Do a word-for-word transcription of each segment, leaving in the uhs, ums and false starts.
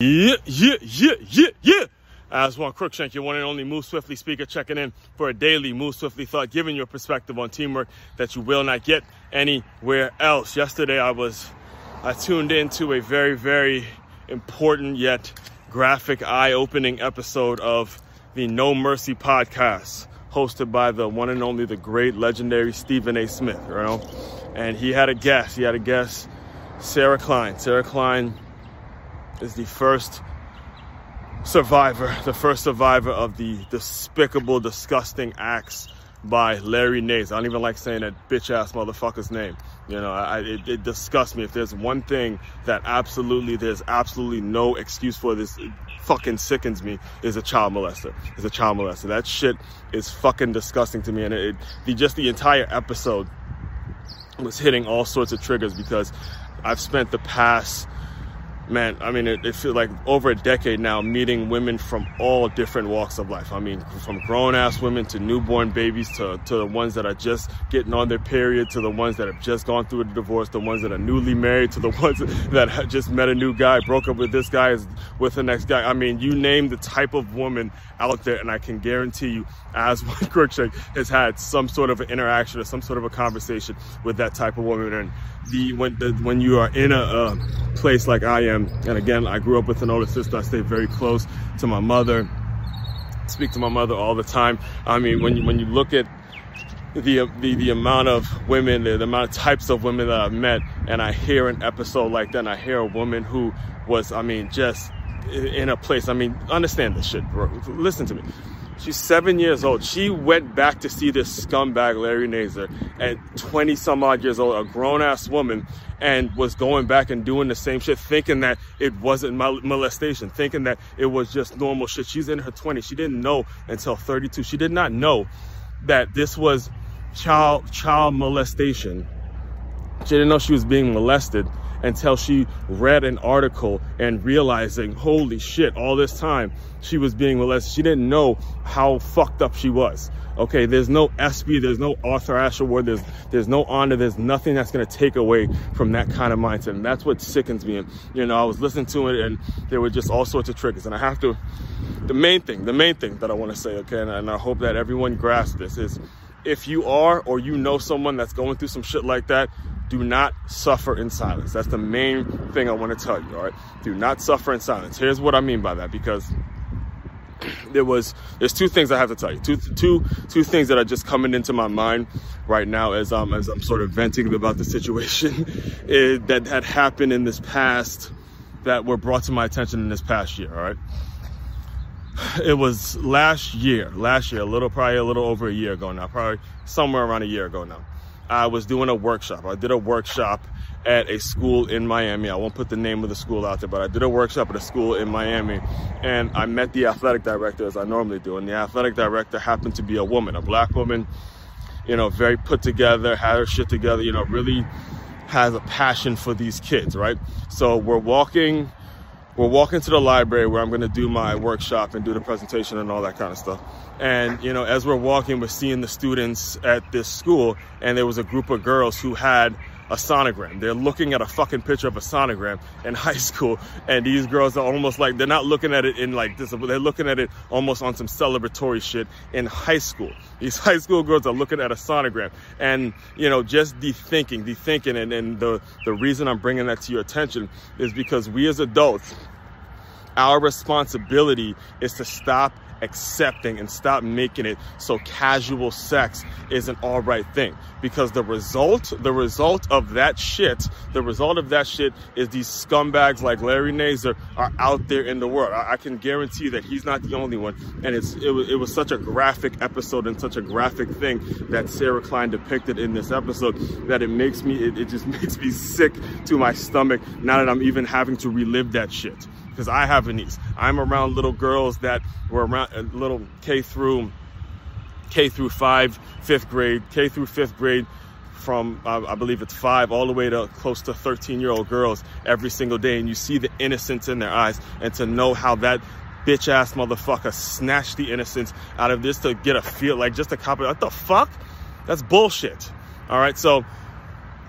Yeah, yeah, yeah, yeah, yeah. Aswan Crookshank, your one and only Move Swiftly speaker, checking in for a daily Move Swiftly thought, giving you a perspective on teamwork that you will not get anywhere else. Yesterday, I was, I tuned into a very, very important yet graphic, eye-opening episode of the No Mercy Podcast, hosted by the one and only, the great, legendary Stephen A. Smith, you know? And he had a guest. He had a guest, Sarah Klein. Sarah Klein is the first survivor, the first survivor of the despicable, disgusting acts by Larry Nassar. I don't even like saying that bitch-ass motherfucker's name. You know, I, it, it disgusts me. If there's one thing that absolutely, there's absolutely no excuse for this, it fucking sickens me, is a child molester. Is a child molester. That shit is fucking disgusting to me. And it, it the, just the entire episode was hitting all sorts of triggers because I've spent the past... Man, I mean, it, it feels like over a decade now meeting women from all different walks of life. I mean, from grown-ass women to newborn babies to, to the ones that are just getting on their period, to the ones that have just gone through a divorce, the ones that are newly married, to the ones that have just met a new guy, broke up with this guy, is with the next guy. I mean, you name the type of woman out there, and I can guarantee you, Aswan Crookshank has had some sort of an interaction or some sort of a conversation with that type of woman. And the when, the, when you are in a uh, place like I am, and again, I grew up with an older sister. I stayed very close to my mother. Speak to my mother all the time. I mean, when you, when you look at the, the the amount of women, the, the amount of types of women that I've met, and I hear an episode like that, and I hear a woman who was, I mean, just in a place. I mean, understand this shit, bro. Listen to me. She's seven years old. She went back to see this scumbag Larry Nassar at twenty some odd years old, a grown ass woman, and was going back and doing the same shit, thinking that it wasn't molestation, thinking that it was just normal shit. She's in her twenties. She didn't know until thirty-two. She did not know that this was child child molestation. She didn't know she was being molested until she read an article and realizing, holy shit, all this time she was being molested. She didn't know how fucked up she was. Okay, there's no E S P Y, there's no Arthur Ashe Award, there's there's no honor, there's nothing that's gonna take away from that kind of mindset. And that's what sickens me. And you know, I was listening to it and there were just all sorts of triggers. And I have to, the main thing, the main thing that I wanna say, okay, and, and I hope that everyone grasps this is, if you are or you know someone that's going through some shit like that, do not suffer in silence. That's the main thing I want to tell you, all right? Do not suffer in silence. Here's what I mean by that, because there was, there's two things I have to tell you. Two, two, two things that are just coming into my mind right now as I'm, as I'm sort of venting about the situation that had happened in this past, that were brought to my attention in this past year, all right? It was last year, last year, a little, probably a little over a year ago now, probably somewhere around a year ago now. I was doing a workshop. I did a workshop at a school in Miami. I won't put the name of the school out there, but I did a workshop at a school in Miami, and I met the athletic director, as I normally do. And the athletic director happened to be a woman, a black woman, you know, very put together, had her shit together, you know, really has a passion for these kids, right? So we're walking, we're walking to the library where I'm going to do my workshop and do the presentation and all that kind of stuff. And, you know, as we're walking, we're seeing the students at this school, and there was a group of girls who had a sonogram. They're looking at a fucking picture of a sonogram in high school, and these girls are almost like, they're not looking at it in like this, but they're looking at it almost on some celebratory shit in high school. These high school girls are looking at a sonogram, and, you know, just the thinking, the thinking, and, and the, the reason I'm bringing that to your attention is because we as adults, our responsibility is to stop accepting and stop making it so casual sex is an all right thing, because the result, the result of that shit, the result of that shit is these scumbags like Larry Nassar are out there in the world. I, I can guarantee that he's not the only one. And it's, it was, it was such a graphic episode and such a graphic thing that Sarah Klein depicted in this episode that it makes me, it, it just makes me sick to my stomach now that I'm even having to relive that shit. Because I have a niece. I'm around little girls that were around little K through K through five, fifth grade, K through fifth grade, from uh, I believe it's five all the way to close to thirteen year old girls every single day, and you see the innocence in their eyes, and to know how that bitch ass motherfucker snatched the innocence out of this to get a feel like just a copy. What the fuck? That's bullshit. All right, so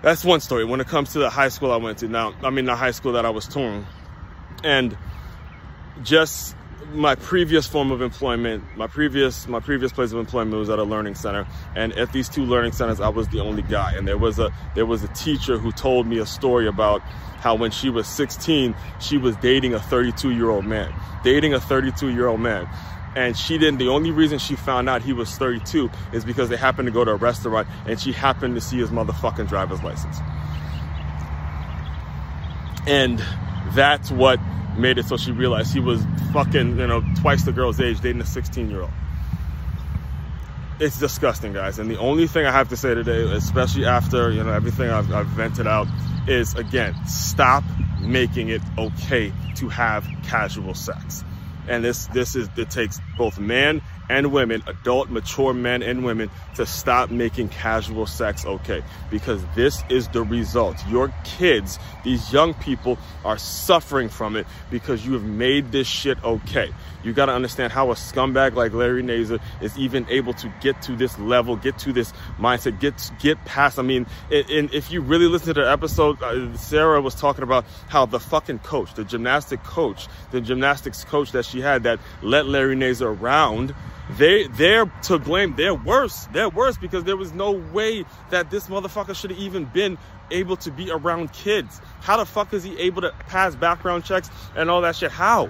that's one story. When it comes to the high school I went to, now I mean the high school that I was touring. And just my previous form of employment, my previous my previous place of employment was at a learning center, and at these two learning centers, I was the only guy. And there was a there was a teacher who told me a story about how when she was sixteen, she was dating a thirty-two-year-old man, dating a thirty-two-year-old man. And she didn't, the only reason she found out he was thirty-two is because they happened to go to a restaurant and she happened to see his motherfucking driver's license. And that's what made it so she realized he was fucking, you know, twice the girl's age dating a sixteen-year-old. It's disgusting, guys. And the only thing I have to say today, especially after, you know, everything I've, I've vented out, is again, stop making it okay to have casual sex. And this this is, it takes both men and women, adult, mature men and women, to stop making casual sex okay. Because this is the result. Your kids, these young people, are suffering from it because you have made this shit okay. You got to understand how a scumbag like Larry Nassar is even able to get to this level, get to this mindset, get get past. I mean, and if you really listen to the episode, Sarah was talking about how the fucking coach, the gymnastic coach, the gymnastics coach that she had that let Larry Nassar around, They, they're to blame. They're worse. They're worse because there was no way that this motherfucker should have even been able to be around kids. How the fuck is he able to pass background checks and all that shit? How?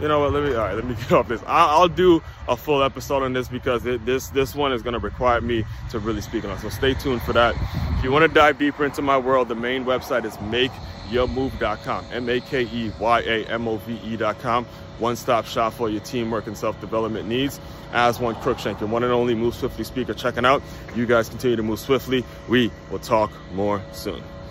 You know what? Let me, all right, let me get off this. I'll, I'll do a full episode on this because it, this, this one is going to require me to really speak on it. So stay tuned for that. If you want to dive deeper into my world, the main website is make your move dot com, M A K E Y A M O V E dot com. One-stop shop for your teamwork and self-development needs. Aswan Crookshank, your one and only Move Swiftly speaker, checking out. You guys continue to move swiftly. We will talk more soon.